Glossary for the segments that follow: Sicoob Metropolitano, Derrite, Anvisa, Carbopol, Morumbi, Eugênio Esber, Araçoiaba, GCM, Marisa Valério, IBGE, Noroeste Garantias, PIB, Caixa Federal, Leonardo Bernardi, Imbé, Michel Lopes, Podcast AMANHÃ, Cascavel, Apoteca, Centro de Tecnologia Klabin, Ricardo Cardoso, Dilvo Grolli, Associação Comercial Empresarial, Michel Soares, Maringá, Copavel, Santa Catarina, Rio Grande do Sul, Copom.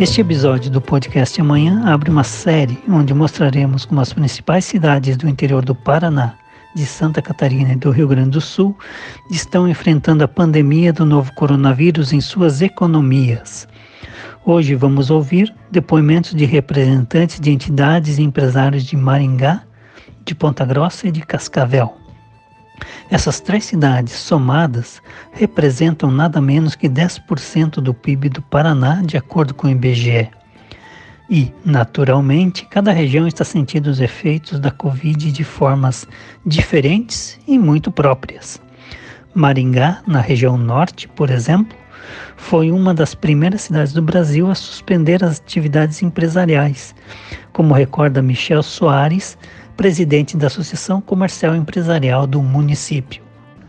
Este episódio do Podcast Amanhã abre uma série onde mostraremos como as principais cidades do interior do Paraná, de Santa Catarina e do Rio Grande do Sul estão enfrentando a pandemia do novo coronavírus em suas economias. Hoje vamos ouvir depoimentos de representantes de entidades e empresários de Maringá, de Ponta Grossa e de Cascavel. Essas três cidades somadas representam nada menos que 10% do PIB do Paraná, de acordo com o IBGE. E, naturalmente, cada região está sentindo os efeitos da Covid de formas diferentes e muito próprias. Maringá, na região norte, por exemplo, foi uma das primeiras cidades do Brasil a suspender as atividades empresariais, como recorda Michel Soares, presidente da Associação Comercial Empresarial do município.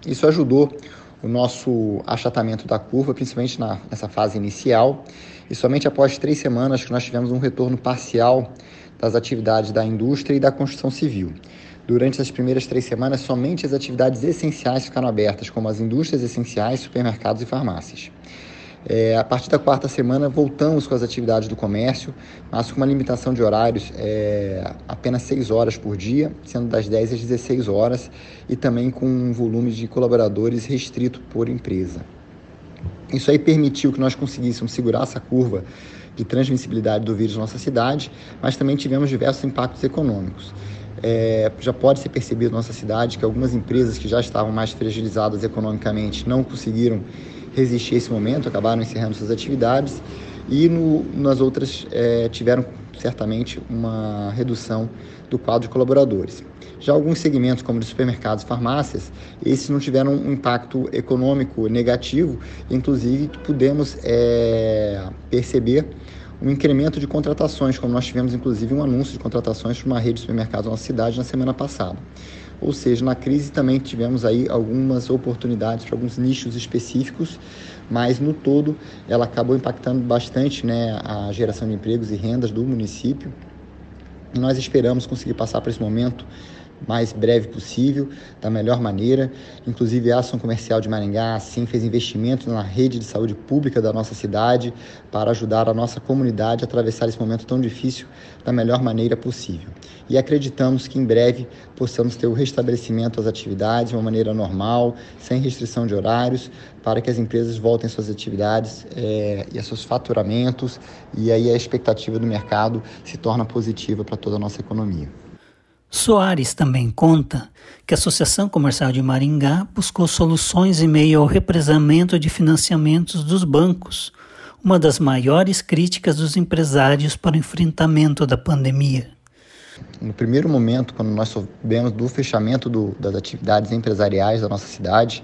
Isso ajudou o nosso achatamento da curva, principalmente nessa fase inicial, e somente após 3 semanas que nós tivemos um retorno parcial das atividades da indústria e da construção civil. Durante as primeiras 3 semanas, somente as atividades essenciais ficaram abertas, como as indústrias essenciais, supermercados e farmácias. A partir da 4ª semana, voltamos com as atividades do comércio, mas com uma limitação de horários apenas 6 horas por dia, sendo das 10 às 16 horas, e também com um volume de colaboradores restrito por empresa. Isso aí permitiu que nós conseguíssemos segurar essa curva de transmissibilidade do vírus na nossa cidade, mas também tivemos diversos impactos econômicos. Já pode ser percebido na nossa cidade que algumas empresas que já estavam mais fragilizadas economicamente não conseguiram resistir a esse momento, acabaram encerrando suas atividades e nas outras tiveram certamente uma redução do quadro de colaboradores. Já alguns segmentos, como de supermercados e farmácias, esses não tiveram um impacto econômico negativo, inclusive pudemos perceber um incremento de contratações, como nós tivemos inclusive um anúncio de contratações para uma rede de supermercados na nossa cidade na semana passada. Ou seja, na crise também tivemos aí algumas oportunidades para alguns nichos específicos, mas no todo ela acabou impactando bastante, a geração de empregos e rendas do município. E nós esperamos conseguir passar por esse momento mais breve possível, da melhor maneira. Inclusive, a Associação Comercial de Maringá, assim, fez investimento na rede de saúde pública da nossa cidade para ajudar a nossa comunidade a atravessar esse momento tão difícil da melhor maneira possível. E acreditamos que em breve possamos ter o restabelecimento das atividades de uma maneira normal, sem restrição de horários, para que as empresas voltem às suas atividades e aos seus faturamentos, e aí a expectativa do mercado se torna positiva para toda a nossa economia. Soares também conta que a Associação Comercial de Maringá buscou soluções em meio ao represamento de financiamentos dos bancos, uma das maiores críticas dos empresários para o enfrentamento da pandemia. No primeiro momento, quando nós soubemos do fechamento das atividades empresariais da nossa cidade,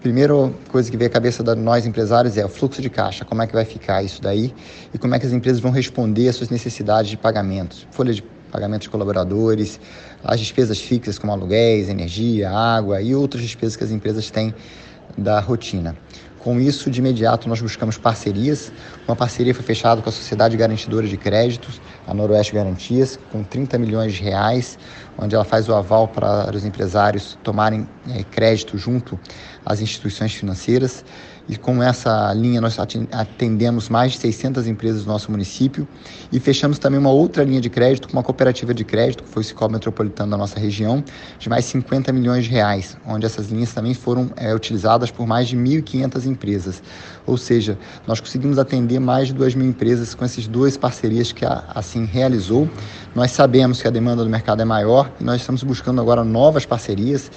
primeira coisa que veio à cabeça de nós empresários é o fluxo de caixa, como é que vai ficar isso daí e como é que as empresas vão responder às suas necessidades de pagamentos, folha de pagamento de colaboradores, as despesas fixas como aluguéis, energia, água e outras despesas que as empresas têm da rotina. Com isso, de imediato, nós buscamos parcerias. Uma parceria foi fechada com a Sociedade Garantidora de Créditos, a Noroeste Garantias, com 30 milhões de reais, onde ela faz o aval para os empresários tomarem crédito junto às instituições financeiras. E com essa linha, nós atendemos mais de 600 empresas do nosso município. E fechamos também uma outra linha de crédito com uma cooperativa de crédito, que foi o Sicoob Metropolitano da nossa região, de mais 50 milhões de reais, onde essas linhas também foram utilizadas por mais de 1.500 empresas. Ou seja, nós conseguimos atender mais de 2.000 empresas com essas 2 parcerias que a assim realizou. Nós sabemos que a demanda do mercado é maior e nós estamos buscando agora novas parcerias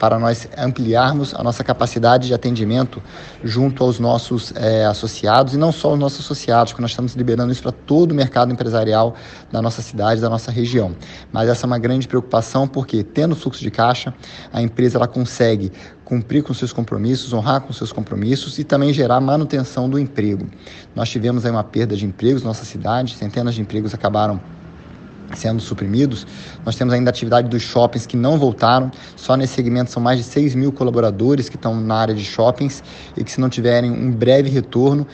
para nós ampliarmos a nossa capacidade de atendimento junto aos nossos associados, e não só os nossos associados, porque nós estamos liberando isso para todo o mercado empresarial da nossa cidade, da nossa região. Mas essa é uma grande preocupação, porque tendo fluxo de caixa, a empresa ela consegue cumprir com seus compromissos, honrar com seus compromissos e também gerar manutenção do emprego. Nós tivemos aí uma perda de empregos na nossa cidade, centenas de empregos acabaram sendo suprimidos. Nós temos ainda a atividade dos shoppings que não voltaram. Só nesse segmento são mais de 6.000 colaboradores que estão na área de shoppings e que, se não tiverem um breve retorno,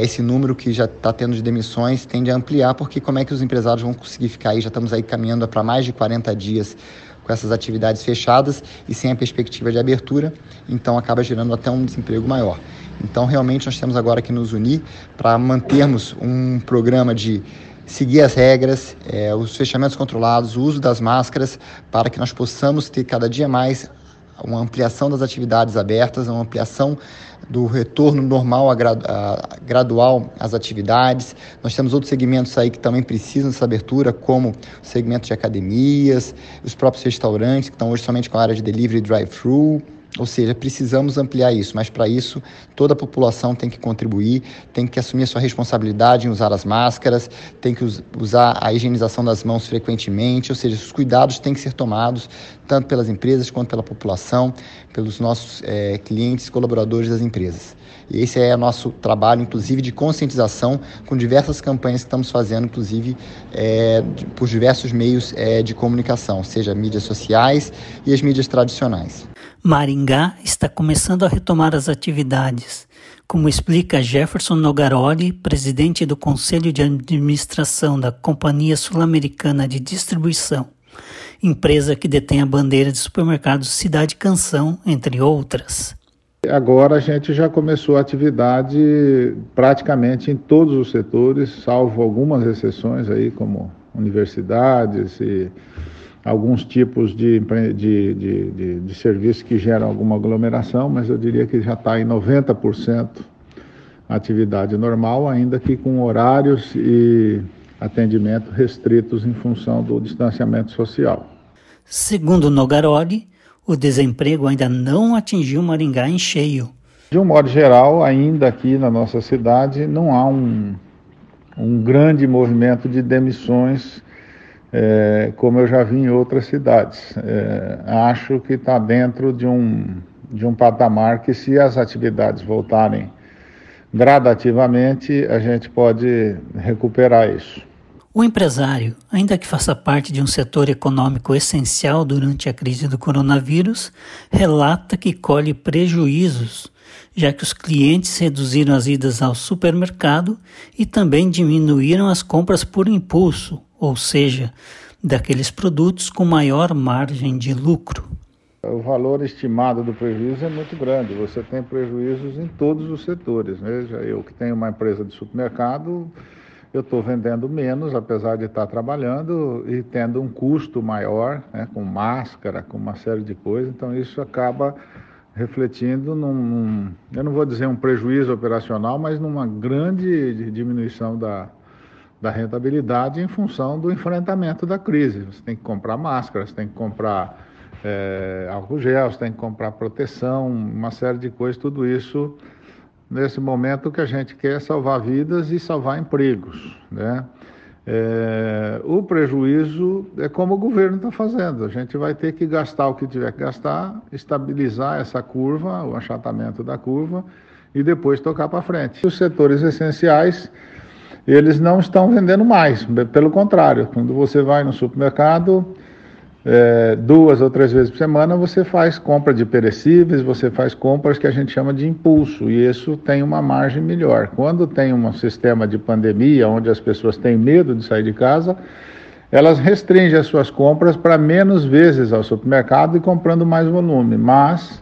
esse número que já está tendo de demissões tende a ampliar, porque como é que os empresários vão conseguir ficar aí? Já estamos aí caminhando para mais de 40 dias com essas atividades fechadas e sem a perspectiva de abertura, então acaba gerando até um desemprego maior. Então, realmente, nós temos agora que nos unir para mantermos um programa de seguir as regras, os fechamentos controlados, o uso das máscaras, para que nós possamos ter cada dia mais uma ampliação das atividades abertas, uma ampliação do retorno normal, gradual às atividades. Nós temos outros segmentos aí que também precisam dessa abertura, como o segmento de academias, os próprios restaurantes, que estão hoje somente com a área de delivery e drive-thru. Ou seja, precisamos ampliar isso, mas para isso toda a população tem que contribuir, tem que assumir a sua responsabilidade em usar as máscaras, tem que usar a higienização das mãos frequentemente, ou seja, os cuidados têm que ser tomados tanto pelas empresas quanto pela população, pelos nossos clientes, colaboradores das empresas. E esse é o nosso trabalho, inclusive, de conscientização com diversas campanhas que estamos fazendo, inclusive por diversos meios de comunicação, seja mídias sociais e as mídias tradicionais. Maringá está começando a retomar as atividades, como explica Jefferson Nogaroli, presidente do Conselho de Administração da Companhia Sul-Americana de Distribuição, empresa que detém a bandeira de supermercados Cidade Canção, entre outras. Agora a gente já começou a atividade praticamente em todos os setores, salvo algumas exceções aí, como universidades e alguns tipos de serviços que geram alguma aglomeração, mas eu diria que já está em 90% atividade normal, ainda que com horários e atendimento restritos em função do distanciamento social. Segundo Nogaroli, o desemprego ainda não atingiu Maringá em cheio. De um modo geral, ainda aqui na nossa cidade, não há um grande movimento de demissões como eu já vi em outras cidades. Acho que está dentro de um patamar que, se as atividades voltarem gradativamente, a gente pode recuperar isso. O empresário, ainda que faça parte de um setor econômico essencial durante a crise do coronavírus, relata que colhe prejuízos, já que os clientes reduziram as idas ao supermercado e também diminuíram as compras por impulso, ou seja, daqueles produtos com maior margem de lucro. O valor estimado do prejuízo é muito grande, você tem prejuízos em todos os setores. Veja, eu que tenho uma empresa de supermercado, eu estou vendendo menos, apesar de estar trabalhando e tendo um custo maior, com máscara, com uma série de coisas, então isso acaba refletindo eu não vou dizer um prejuízo operacional, mas numa grande diminuição da rentabilidade em função do enfrentamento da crise. Você tem que comprar máscaras, tem que comprar álcool gel, você tem que comprar proteção, uma série de coisas, tudo isso nesse momento que a gente quer salvar vidas e salvar empregos, né? O prejuízo é como o governo está fazendo, a gente vai ter que gastar o que tiver que gastar, estabilizar essa curva, o achatamento da curva e depois tocar para frente. Os setores essenciais, eles não estão vendendo mais, pelo contrário, quando você vai no supermercado 2 ou 3 vezes por semana, você faz compra de perecíveis, você faz compras que a gente chama de impulso, e isso tem uma margem melhor. Quando tem um sistema de pandemia, onde as pessoas têm medo de sair de casa, elas restringem as suas compras para menos vezes ao supermercado e comprando mais volume, mas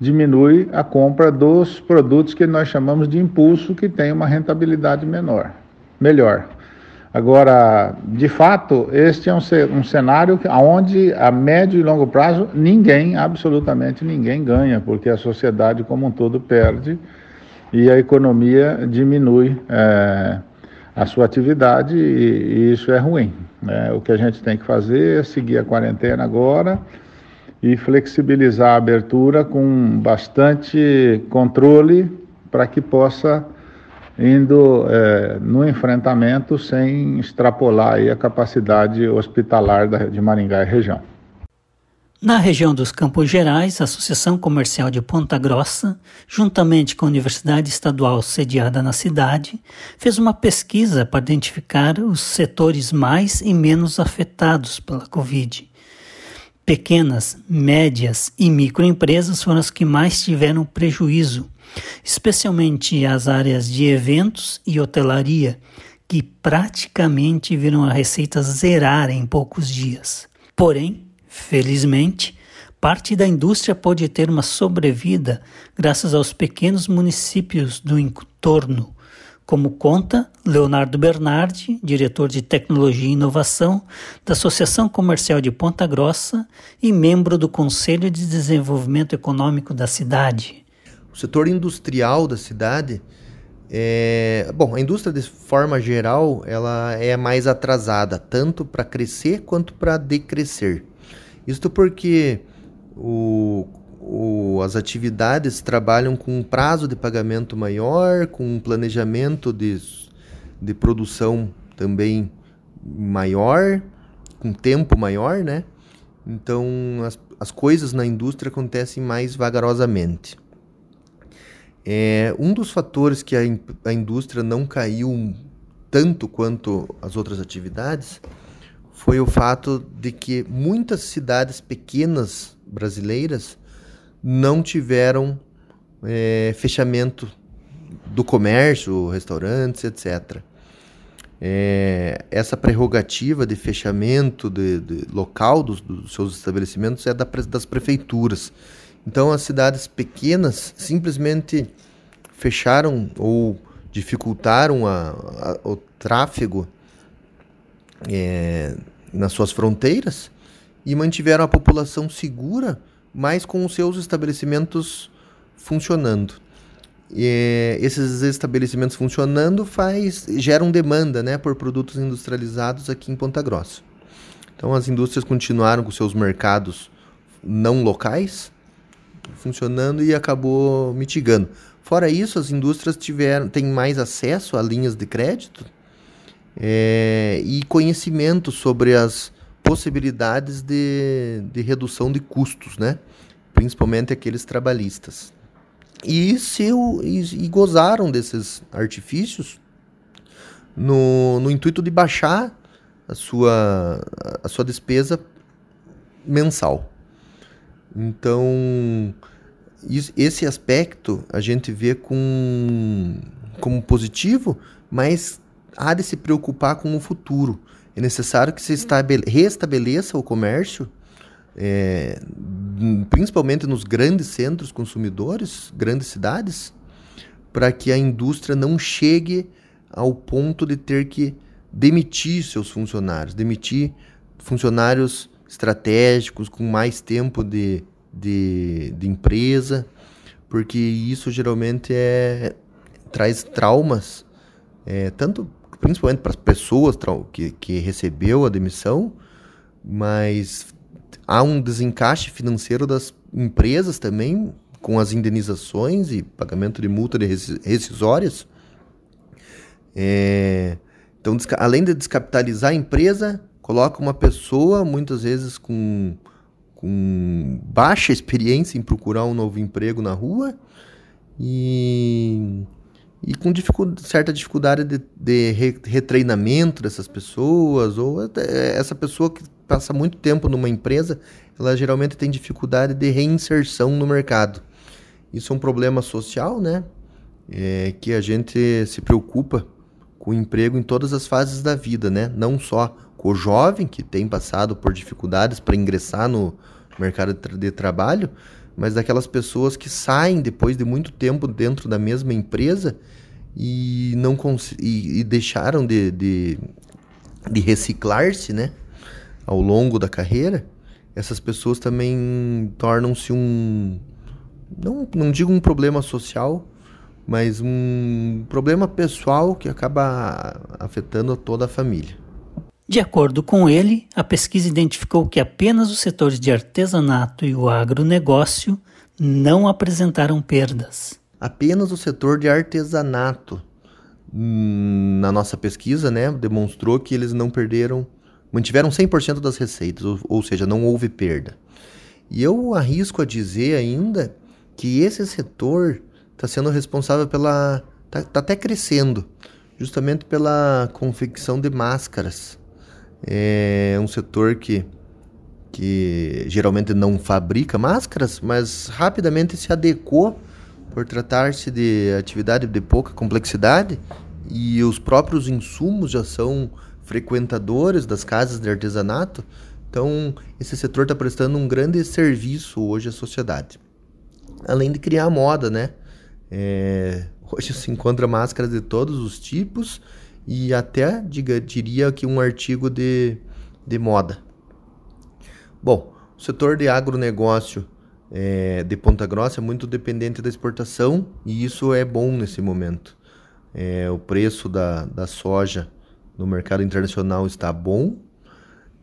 diminui a compra dos produtos que nós chamamos de impulso, que tem uma rentabilidade melhor. Agora, de fato, este é um cenário onde a médio e longo prazo ninguém, absolutamente ninguém ganha, porque a sociedade como um todo perde e a economia diminui a sua atividade e isso é ruim. O que a gente tem que fazer é seguir a quarentena agora e flexibilizar a abertura com bastante controle para que possa indo no enfrentamento sem extrapolar aí a capacidade hospitalar de Maringá e região. Na região dos Campos Gerais, a Associação Comercial de Ponta Grossa, juntamente com a Universidade Estadual sediada na cidade, fez uma pesquisa para identificar os setores mais e menos afetados pela Covid. Pequenas, médias e microempresas foram as que mais tiveram prejuízo, especialmente as áreas de eventos e hotelaria, que praticamente viram a receita zerar em poucos dias. Porém, felizmente, parte da indústria pode ter uma sobrevida graças aos pequenos municípios do entorno, como conta Leonardo Bernardi, diretor de Tecnologia e Inovação da Associação Comercial de Ponta Grossa e membro do Conselho de Desenvolvimento Econômico da cidade. O setor industrial da cidade, a indústria de forma geral, ela é mais atrasada, tanto para crescer quanto para decrescer. Isto porque as atividades trabalham com um prazo de pagamento maior, com um planejamento de produção também maior, com tempo maior, né? Então, as coisas na indústria acontecem mais vagarosamente. Um dos fatores que a indústria não caiu tanto quanto as outras atividades foi o fato de que muitas cidades pequenas brasileiras não tiveram fechamento do comércio, restaurantes, etc. Essa prerrogativa de fechamento de local dos seus estabelecimentos é das prefeituras. Então, as cidades pequenas simplesmente fecharam ou dificultaram o tráfego nas suas fronteiras e mantiveram a população segura, mas com os seus estabelecimentos funcionando. Esses estabelecimentos funcionando geram demanda, né, por produtos industrializados aqui em Ponta Grossa. Então, as indústrias continuaram com seus mercados não locais funcionando e acabou mitigando. Fora isso, as indústrias têm mais acesso a linhas de crédito e conhecimento sobre as possibilidades de redução de custos, né? Principalmente aqueles trabalhistas. E gozaram desses artifícios no intuito de baixar a sua despesa mensal. Então, esse aspecto a gente vê como positivo, mas há de se preocupar com o futuro. É necessário que se restabeleça o comércio, principalmente nos grandes centros consumidores, grandes cidades, para que a indústria não chegue ao ponto de ter que demitir seus funcionários, demitir funcionários estratégicos com mais tempo de empresa, porque isso geralmente traz traumas, tanto principalmente para as pessoas que recebeu a demissão, mas há um desencaixe financeiro das empresas também, com as indenizações e pagamento de multa de rescisórias. Então, além de descapitalizar a empresa, coloca uma pessoa, muitas vezes com baixa experiência em procurar um novo emprego na rua e com certa dificuldade de retreinamento dessas pessoas, ou até essa pessoa que passa muito tempo numa empresa, ela geralmente tem dificuldade de reinserção no mercado. Isso é um problema social, né? Que a gente se preocupa com o emprego em todas as fases da vida, né? Não só com o jovem, que tem passado por dificuldades para ingressar no mercado de trabalho, mas daquelas pessoas que saem depois de muito tempo dentro da mesma empresa e não deixaram de reciclar-se, né, ao longo da carreira. Essas pessoas também tornam-se não digo um problema social, mas um problema pessoal que acaba afetando toda a família. De acordo com ele, a pesquisa identificou que apenas os setores de artesanato e o agronegócio não apresentaram perdas. Apenas o setor de artesanato, na nossa pesquisa, né, demonstrou que eles não perderam, mantiveram 100% das receitas, ou seja, não houve perda. E eu arrisco a dizer ainda que esse setor está sendo responsável está até crescendo, justamente pela confecção de máscaras. É um setor que geralmente não fabrica máscaras, mas rapidamente se adequou por tratar-se de atividade de pouca complexidade, e os próprios insumos já são frequentadores das casas de artesanato. Então, esse setor está prestando um grande serviço hoje à sociedade. Além de criar moda, né? Hoje se encontra máscaras de todos os tipos e até, diria que um artigo de moda. Bom, o setor de agronegócio de Ponta Grossa é muito dependente da exportação e isso é bom nesse momento. O preço da soja no mercado internacional está bom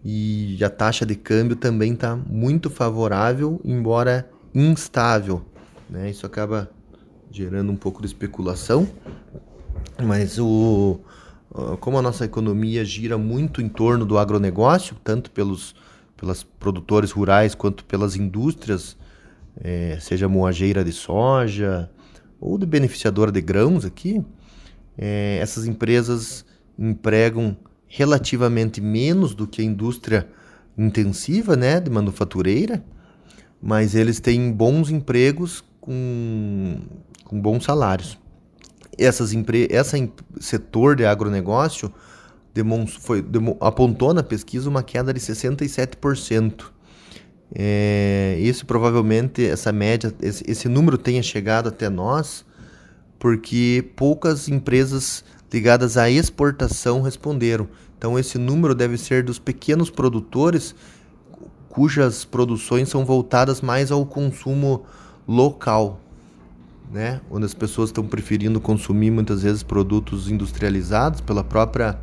e a taxa de câmbio também está muito favorável, embora instável, né? Isso acaba gerando um pouco de especulação, mas como a nossa economia gira muito em torno do agronegócio, tanto pelas produtores rurais quanto pelas indústrias, seja moageira de soja ou de beneficiadora de grãos aqui, essas empresas empregam relativamente menos do que a indústria intensiva, né, de manufatureira, mas eles têm bons empregos com bons salários. Esse setor de agronegócio apontou na pesquisa uma queda de 67%. Isso provavelmente, essa média, esse número tenha chegado até nós, porque poucas empresas ligadas à exportação responderam. Então esse número deve ser dos pequenos produtores, cujas produções são voltadas mais ao consumo local, né? Onde as pessoas estão preferindo consumir muitas vezes produtos industrializados pela própria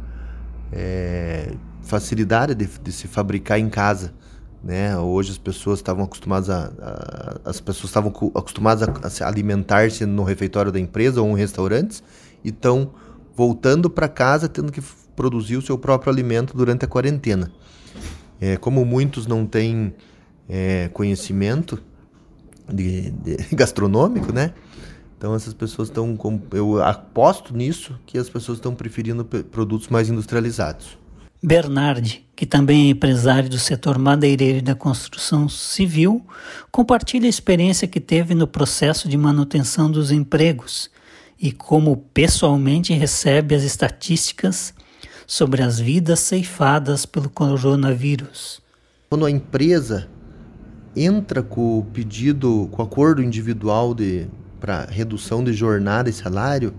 facilidade de se fabricar em casa, né? Hoje as pessoas estavam acostumadas a alimentar-se no refeitório da empresa ou em restaurantes e estão voltando para casa tendo que produzir o seu próprio alimento durante a quarentena. Como muitos não têm conhecimento de gastronômico, né? Então essas pessoas estão, eu aposto nisso, que as pessoas estão preferindo produtos mais industrializados. Bernardi, que também é empresário do setor madeireiro e da construção civil, compartilha a experiência que teve no processo de manutenção dos empregos e como pessoalmente recebe as estatísticas sobre as vidas ceifadas pelo coronavírus. Quando a empresa entra com o pedido, com o acordo individual para redução de jornada e salário,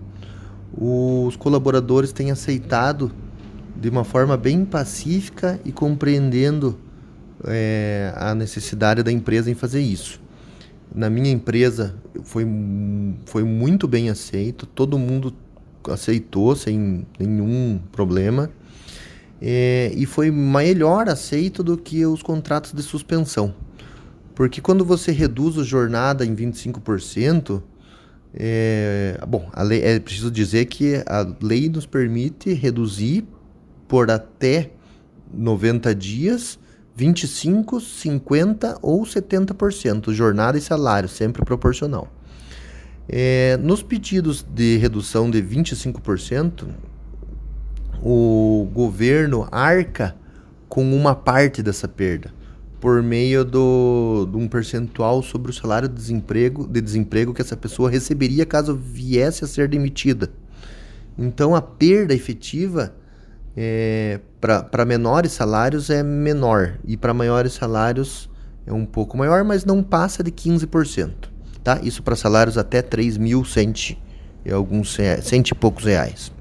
os colaboradores têm aceitado de uma forma bem pacífica e compreendendo a necessidade da empresa em fazer isso. Na minha empresa foi muito bem aceito, todo mundo aceitou sem nenhum problema e foi melhor aceito do que os contratos de suspensão. Porque quando você reduz a jornada em 25%, preciso dizer que a lei nos permite reduzir por até 90 dias 25%, 50% ou 70%, jornada e salário, sempre proporcional. Nos pedidos de redução de 25%, o governo arca com uma parte dessa perda, por meio de um percentual sobre o salário de desemprego que essa pessoa receberia caso viesse a ser demitida. Então a perda efetiva para menores salários é menor e para maiores salários é um pouco maior, mas não passa de 15%. Tá? Isso para salários até 3.100 e alguns cento e poucos reais.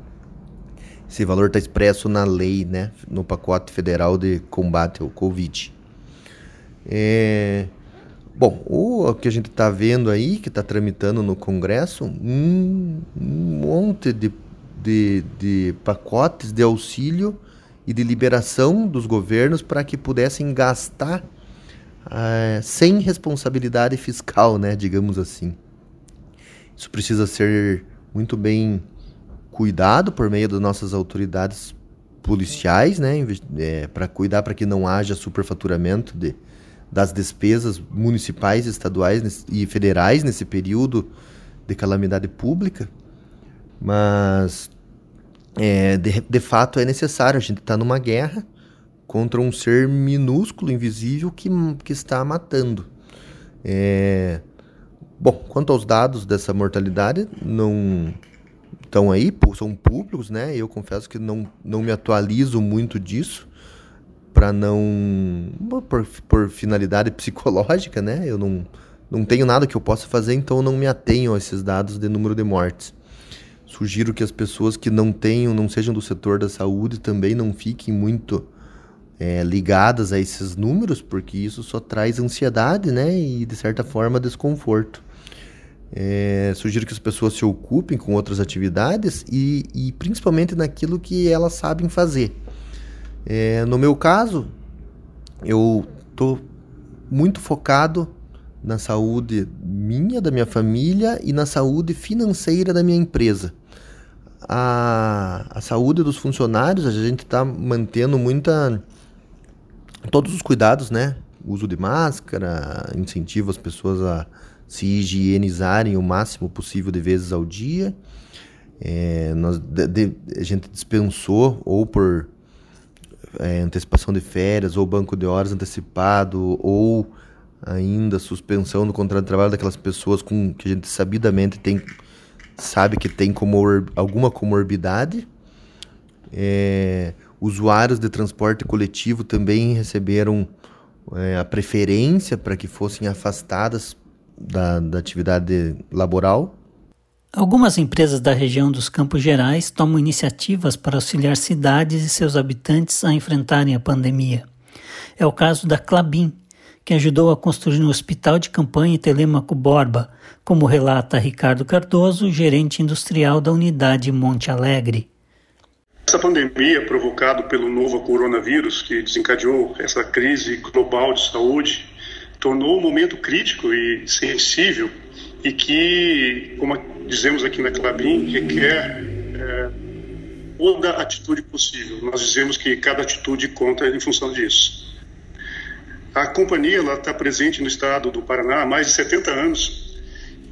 Esse valor está expresso na lei, né? No pacote federal de combate ao Covid. O que a gente está vendo aí, que está tramitando no Congresso, um monte de pacotes de auxílio e de liberação dos governos para que pudessem gastar sem responsabilidade fiscal, né, digamos assim. Isso precisa ser muito bem cuidado por meio das nossas autoridades policiais, né, para cuidar para que não haja superfaturamento das despesas municipais, estaduais e federais nesse período de calamidade pública, mas de fato é necessário. A gente está numa guerra contra um ser minúsculo, invisível, que está matando. Quanto aos dados dessa mortalidade, não estão aí, são públicos, né? Eu confesso que não me atualizo muito disso, para não... Por finalidade psicológica, né? Eu não tenho nada que eu possa fazer, então eu não me atenho a esses dados de número de mortes. Sugiro que as pessoas que não sejam do setor da saúde também não fiquem muito ligadas a esses números, porque isso só traz ansiedade, né? E, de certa forma, desconforto. Sugiro que as pessoas se ocupem com outras atividades e principalmente naquilo que elas sabem fazer. No meu caso, eu estou muito focado na saúde minha, da minha família e na saúde financeira da minha empresa. A saúde dos funcionários, a gente está mantendo todos os cuidados, né? Uso de máscara, incentivo as pessoas a se higienizarem o máximo possível de vezes ao dia. A gente dispensou, ou por antecipação de férias, ou banco de horas antecipado, ou ainda suspensão do contrato de trabalho daquelas pessoas que a gente sabidamente sabe que tem alguma comorbidade. Usuários de transporte coletivo também receberam a preferência para que fossem afastadas da atividade laboral. Algumas empresas da região dos Campos Gerais tomam iniciativas para auxiliar cidades e seus habitantes a enfrentarem a pandemia. É o caso da Klabin, que ajudou a construir um hospital de campanha em Telêmaco Borba, como relata Ricardo Cardoso, gerente industrial da unidade Monte Alegre. Essa pandemia provocada pelo novo coronavírus, que desencadeou essa crise global de saúde, tornou um momento crítico e sensível e que, como dizemos aqui na Klabin, requer toda atitude possível. Nós dizemos que cada atitude conta em função disso. A companhia está presente no estado do Paraná há mais de 70 anos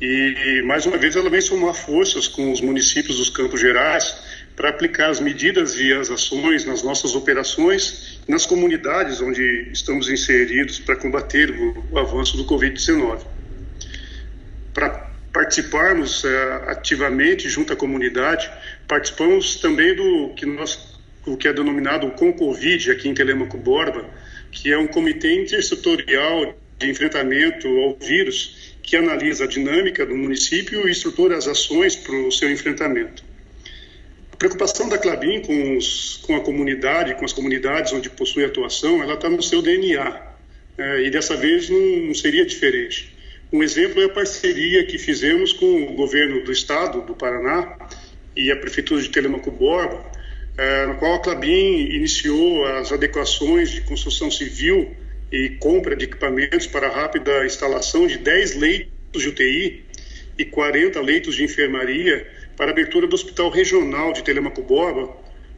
e, mais uma vez, ela vem somar forças com os municípios dos Campos Gerais para aplicar as medidas e as ações nas nossas operações nas comunidades onde estamos inseridos para combater o avanço do Covid-19. Para participarmos ativamente junto à comunidade, participamos também do que é denominado o Concovid aqui em Telêmaco Borba, que é um comitê intersetorial de enfrentamento ao vírus que analisa a dinâmica do município e estrutura as ações para o seu enfrentamento. A preocupação da Klabin com as comunidades onde possui atuação, ela está no seu DNA, e dessa vez não seria diferente. Um exemplo é a parceria que fizemos com o governo do estado do Paraná e a prefeitura de Telêmaco Borba, na qual a Klabin iniciou as adequações de construção civil e compra de equipamentos para a rápida instalação de 10 leitos de UTI e 40 leitos de enfermaria para a abertura do Hospital Regional de Telêmaco Borba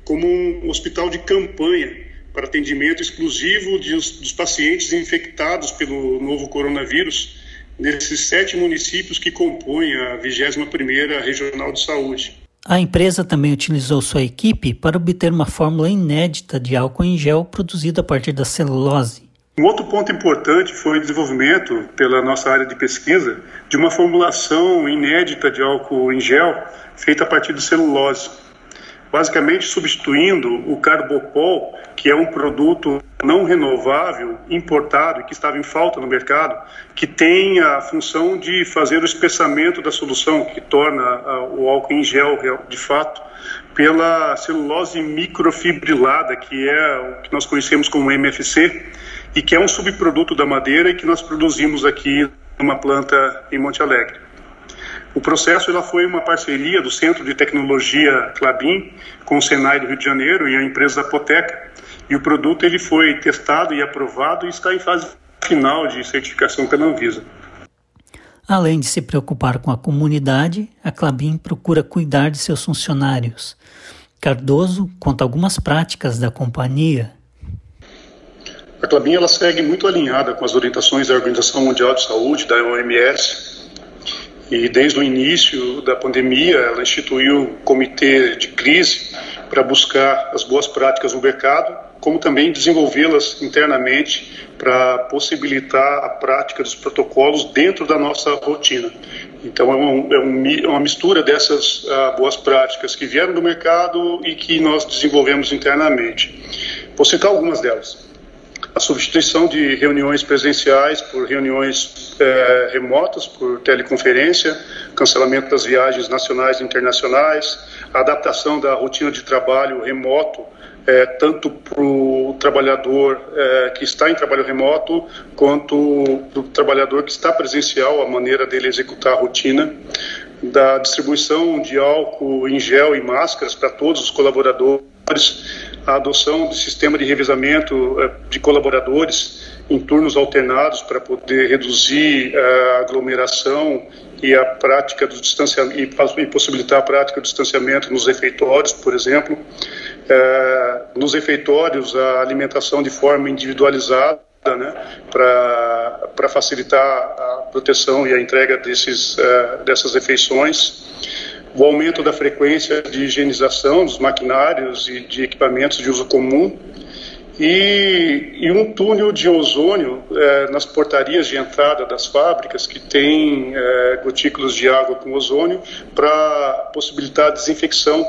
como um hospital de campanha para atendimento exclusivo dos pacientes infectados pelo novo coronavírus nesses 7 municípios que compõem a 21ª Regional de Saúde. A empresa também utilizou sua equipe para obter uma fórmula inédita de álcool em gel produzido a partir da celulose. Um outro ponto importante foi o desenvolvimento, pela nossa área de pesquisa, de uma formulação inédita de álcool em gel feita a partir de celulose, basicamente substituindo o carbopol, que é um produto não renovável, importado e que estava em falta no mercado, que tem a função de fazer o espessamento da solução, que torna o álcool em gel, de fato, pela celulose microfibrilada, que é o que nós conhecemos como MFC, e que é um subproduto da madeira e que nós produzimos aqui numa planta em Monte Alegre. O processo foi uma parceria do Centro de Tecnologia Klabin com o Senai do Rio de Janeiro e a empresa Apoteca, e o produto foi testado e aprovado e está em fase final de certificação pela Anvisa. Além de se preocupar com a comunidade, a Klabin procura cuidar de seus funcionários. Cardoso conta algumas práticas da companhia. A Klabin segue muito alinhada com as orientações da Organização Mundial de Saúde, da OMS, e desde o início da pandemia, ela instituiu um comitê de crise para buscar as boas práticas no mercado, como também desenvolvê-las internamente para possibilitar a prática dos protocolos dentro da nossa rotina. Então, é uma mistura dessas boas práticas que vieram do mercado e que nós desenvolvemos internamente. Vou citar algumas delas. a substituição de reuniões presenciais por reuniões remotas, por teleconferência, cancelamento das viagens nacionais e internacionais, a adaptação da rotina de trabalho remoto, tanto para o trabalhador que está em trabalho remoto, quanto para o trabalhador que está presencial, a maneira dele executar a rotina, da distribuição de álcool em gel e máscaras para todos os colaboradores, a adoção do sistema de revezamento de colaboradores em turnos alternados para poder reduzir a aglomeração e a prática do distanciamento e possibilitar a prática do distanciamento nos refeitórios, por exemplo. Nos refeitórios, a alimentação de forma individualizada, né, para facilitar a proteção e a entrega dessas refeições. O aumento da frequência de higienização dos maquinários e de equipamentos de uso comum e um túnel de ozônio nas portarias de entrada das fábricas que tem gotículas de água com ozônio para possibilitar a desinfecção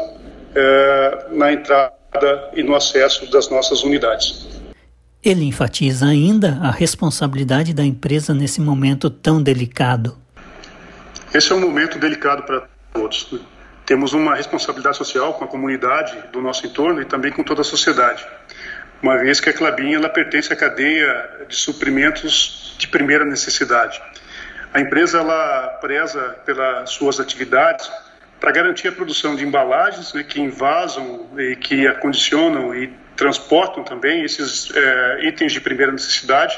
na entrada e no acesso das nossas unidades. Ele enfatiza ainda a responsabilidade da empresa nesse momento tão delicado. Esse é um momento delicado para todos. Temos uma responsabilidade social com a comunidade do nosso entorno e também com toda a sociedade, uma vez que a Klabin ela pertence à cadeia de suprimentos de primeira necessidade. A empresa ela preza pelas suas atividades para garantir a produção de embalagens, né, que envasam e que acondicionam e transportam também esses itens de primeira necessidade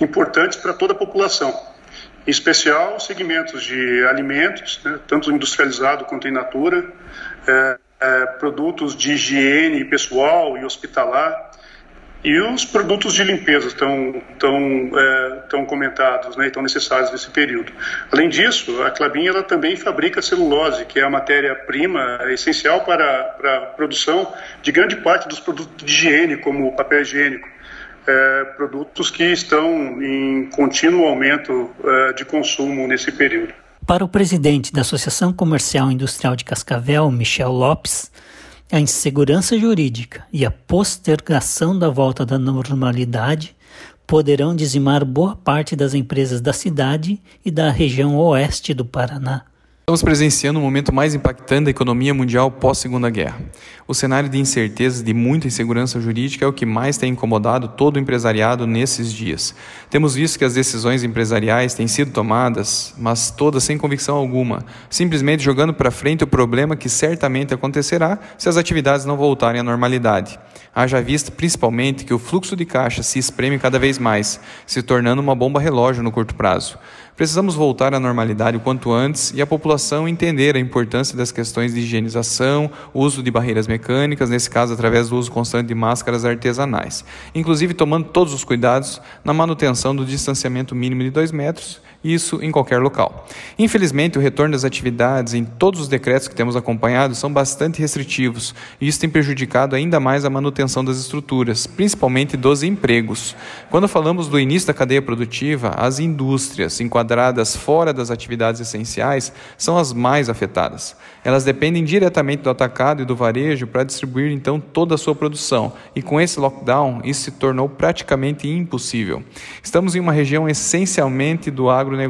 importantes para toda a população. Em especial, segmentos de alimentos, né, tanto industrializado quanto in natura, produtos de higiene pessoal e hospitalar, e os produtos de limpeza tão comentados, né, e tão necessários nesse período. Além disso, a Klabin ela também fabrica celulose, que é a matéria-prima essencial para a produção de grande parte dos produtos de higiene, como papel higiênico. Produtos que estão em contínuo aumento de consumo nesse período. Para o presidente da Associação Comercial Industrial de Cascavel, Michel Lopes, a insegurança jurídica e a postergação da volta da normalidade poderão dizimar boa parte das empresas da cidade e da região oeste do Paraná. Estamos presenciando o momento mais impactante da economia mundial pós-Segunda Guerra. O cenário de incertezas, de muita insegurança jurídica é o que mais tem incomodado todo o empresariado nesses dias. Temos visto que as decisões empresariais têm sido tomadas, mas todas sem convicção alguma, simplesmente jogando para frente o problema que certamente acontecerá se as atividades não voltarem à normalidade. Haja vista principalmente que o fluxo de caixa se espreme cada vez mais, se tornando uma bomba relógio no curto prazo. Precisamos voltar à normalidade o quanto antes e a população entender a importância das questões de higienização, uso de barreiras mecânicas, nesse caso através do uso constante de máscaras artesanais, inclusive tomando todos os cuidados na manutenção do distanciamento mínimo de 2 metros, isso em qualquer local. Infelizmente, o retorno das atividades em todos os decretos que temos acompanhado são bastante restritivos e isso tem prejudicado ainda mais a manutenção das estruturas, principalmente dos empregos. Quando falamos do início da cadeia produtiva, as indústrias enquadradas fora das atividades essenciais são as mais afetadas. Elas dependem diretamente do atacado e do varejo para distribuir então toda a sua produção e com esse lockdown isso se tornou praticamente impossível. Estamos em uma região essencialmente do agronegócio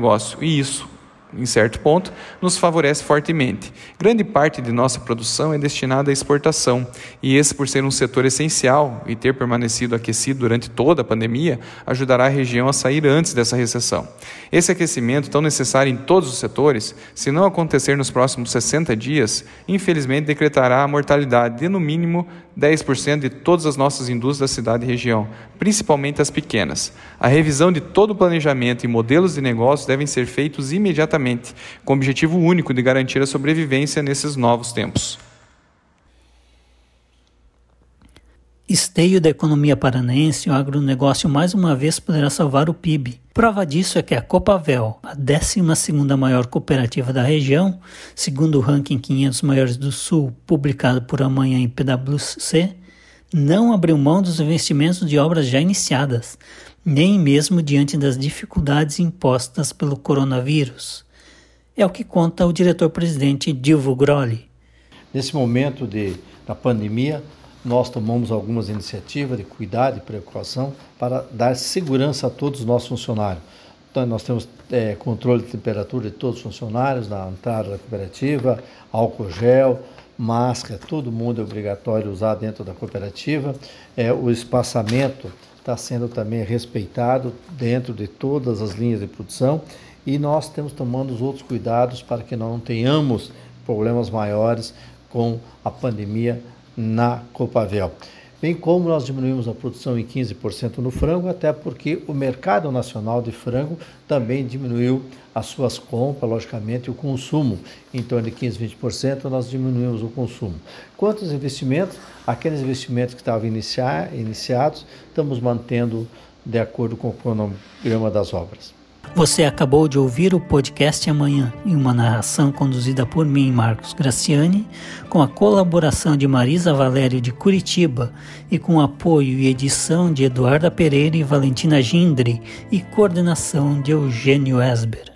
e isso, em certo ponto, nos favorece fortemente. Grande parte de nossa produção é destinada à exportação e esse, por ser um setor essencial e ter permanecido aquecido durante toda a pandemia, ajudará a região a sair antes dessa recessão. Esse aquecimento tão necessário em todos os setores, se não acontecer nos próximos 60 dias, infelizmente decretará a mortalidade de, no mínimo, 10% de todas as nossas indústrias da cidade e região, principalmente as pequenas. A revisão de todo o planejamento e modelos de negócios devem ser feitos imediatamente, com o objetivo único de garantir a sobrevivência nesses novos tempos. Esteio da economia paranaense, o agronegócio mais uma vez poderá salvar o PIB. Prova disso é que a Copavel, a 12ª maior cooperativa da região, segundo o ranking 500 maiores do Sul, publicado por Amanhã em PwC, não abriu mão dos investimentos de obras já iniciadas, nem mesmo diante das dificuldades impostas pelo coronavírus. É o que conta o diretor-presidente Dilvo Grolli. Nesse momento da pandemia, nós tomamos algumas iniciativas de cuidado e preocupação para dar segurança a todos os nossos funcionários. Então, nós temos controle de temperatura de todos os funcionários na entrada da cooperativa, álcool gel, máscara, todo mundo é obrigatório usar dentro da cooperativa. O espaçamento está sendo também respeitado dentro de todas as linhas de produção e nós temos tomando os outros cuidados para que não tenhamos problemas maiores com a pandemia na Copavel. Bem como nós diminuímos a produção em 15% no frango, até porque o mercado nacional de frango também diminuiu as suas compras, logicamente, e o consumo. Em torno de 15%, 20% nós diminuímos o consumo. Quanto aos investimentos, aqueles investimentos que estavam iniciados, estamos mantendo de acordo com o cronograma das obras. Você acabou de ouvir o podcast Amanhã, em uma narração conduzida por mim, Marcos Graciani, com a colaboração de Marisa Valério de Curitiba e com o apoio e edição de Eduarda Pereira e Valentina Gindre e coordenação de Eugênio Esber.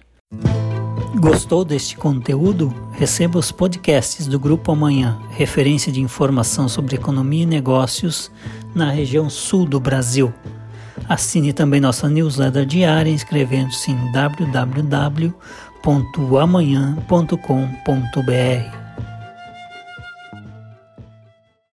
Gostou deste conteúdo? Receba os podcasts do Grupo Amanhã, referência de informação sobre economia e negócios na região sul do Brasil. Assine também nossa newsletter diária inscrevendo-se em www.amanhã.com.br.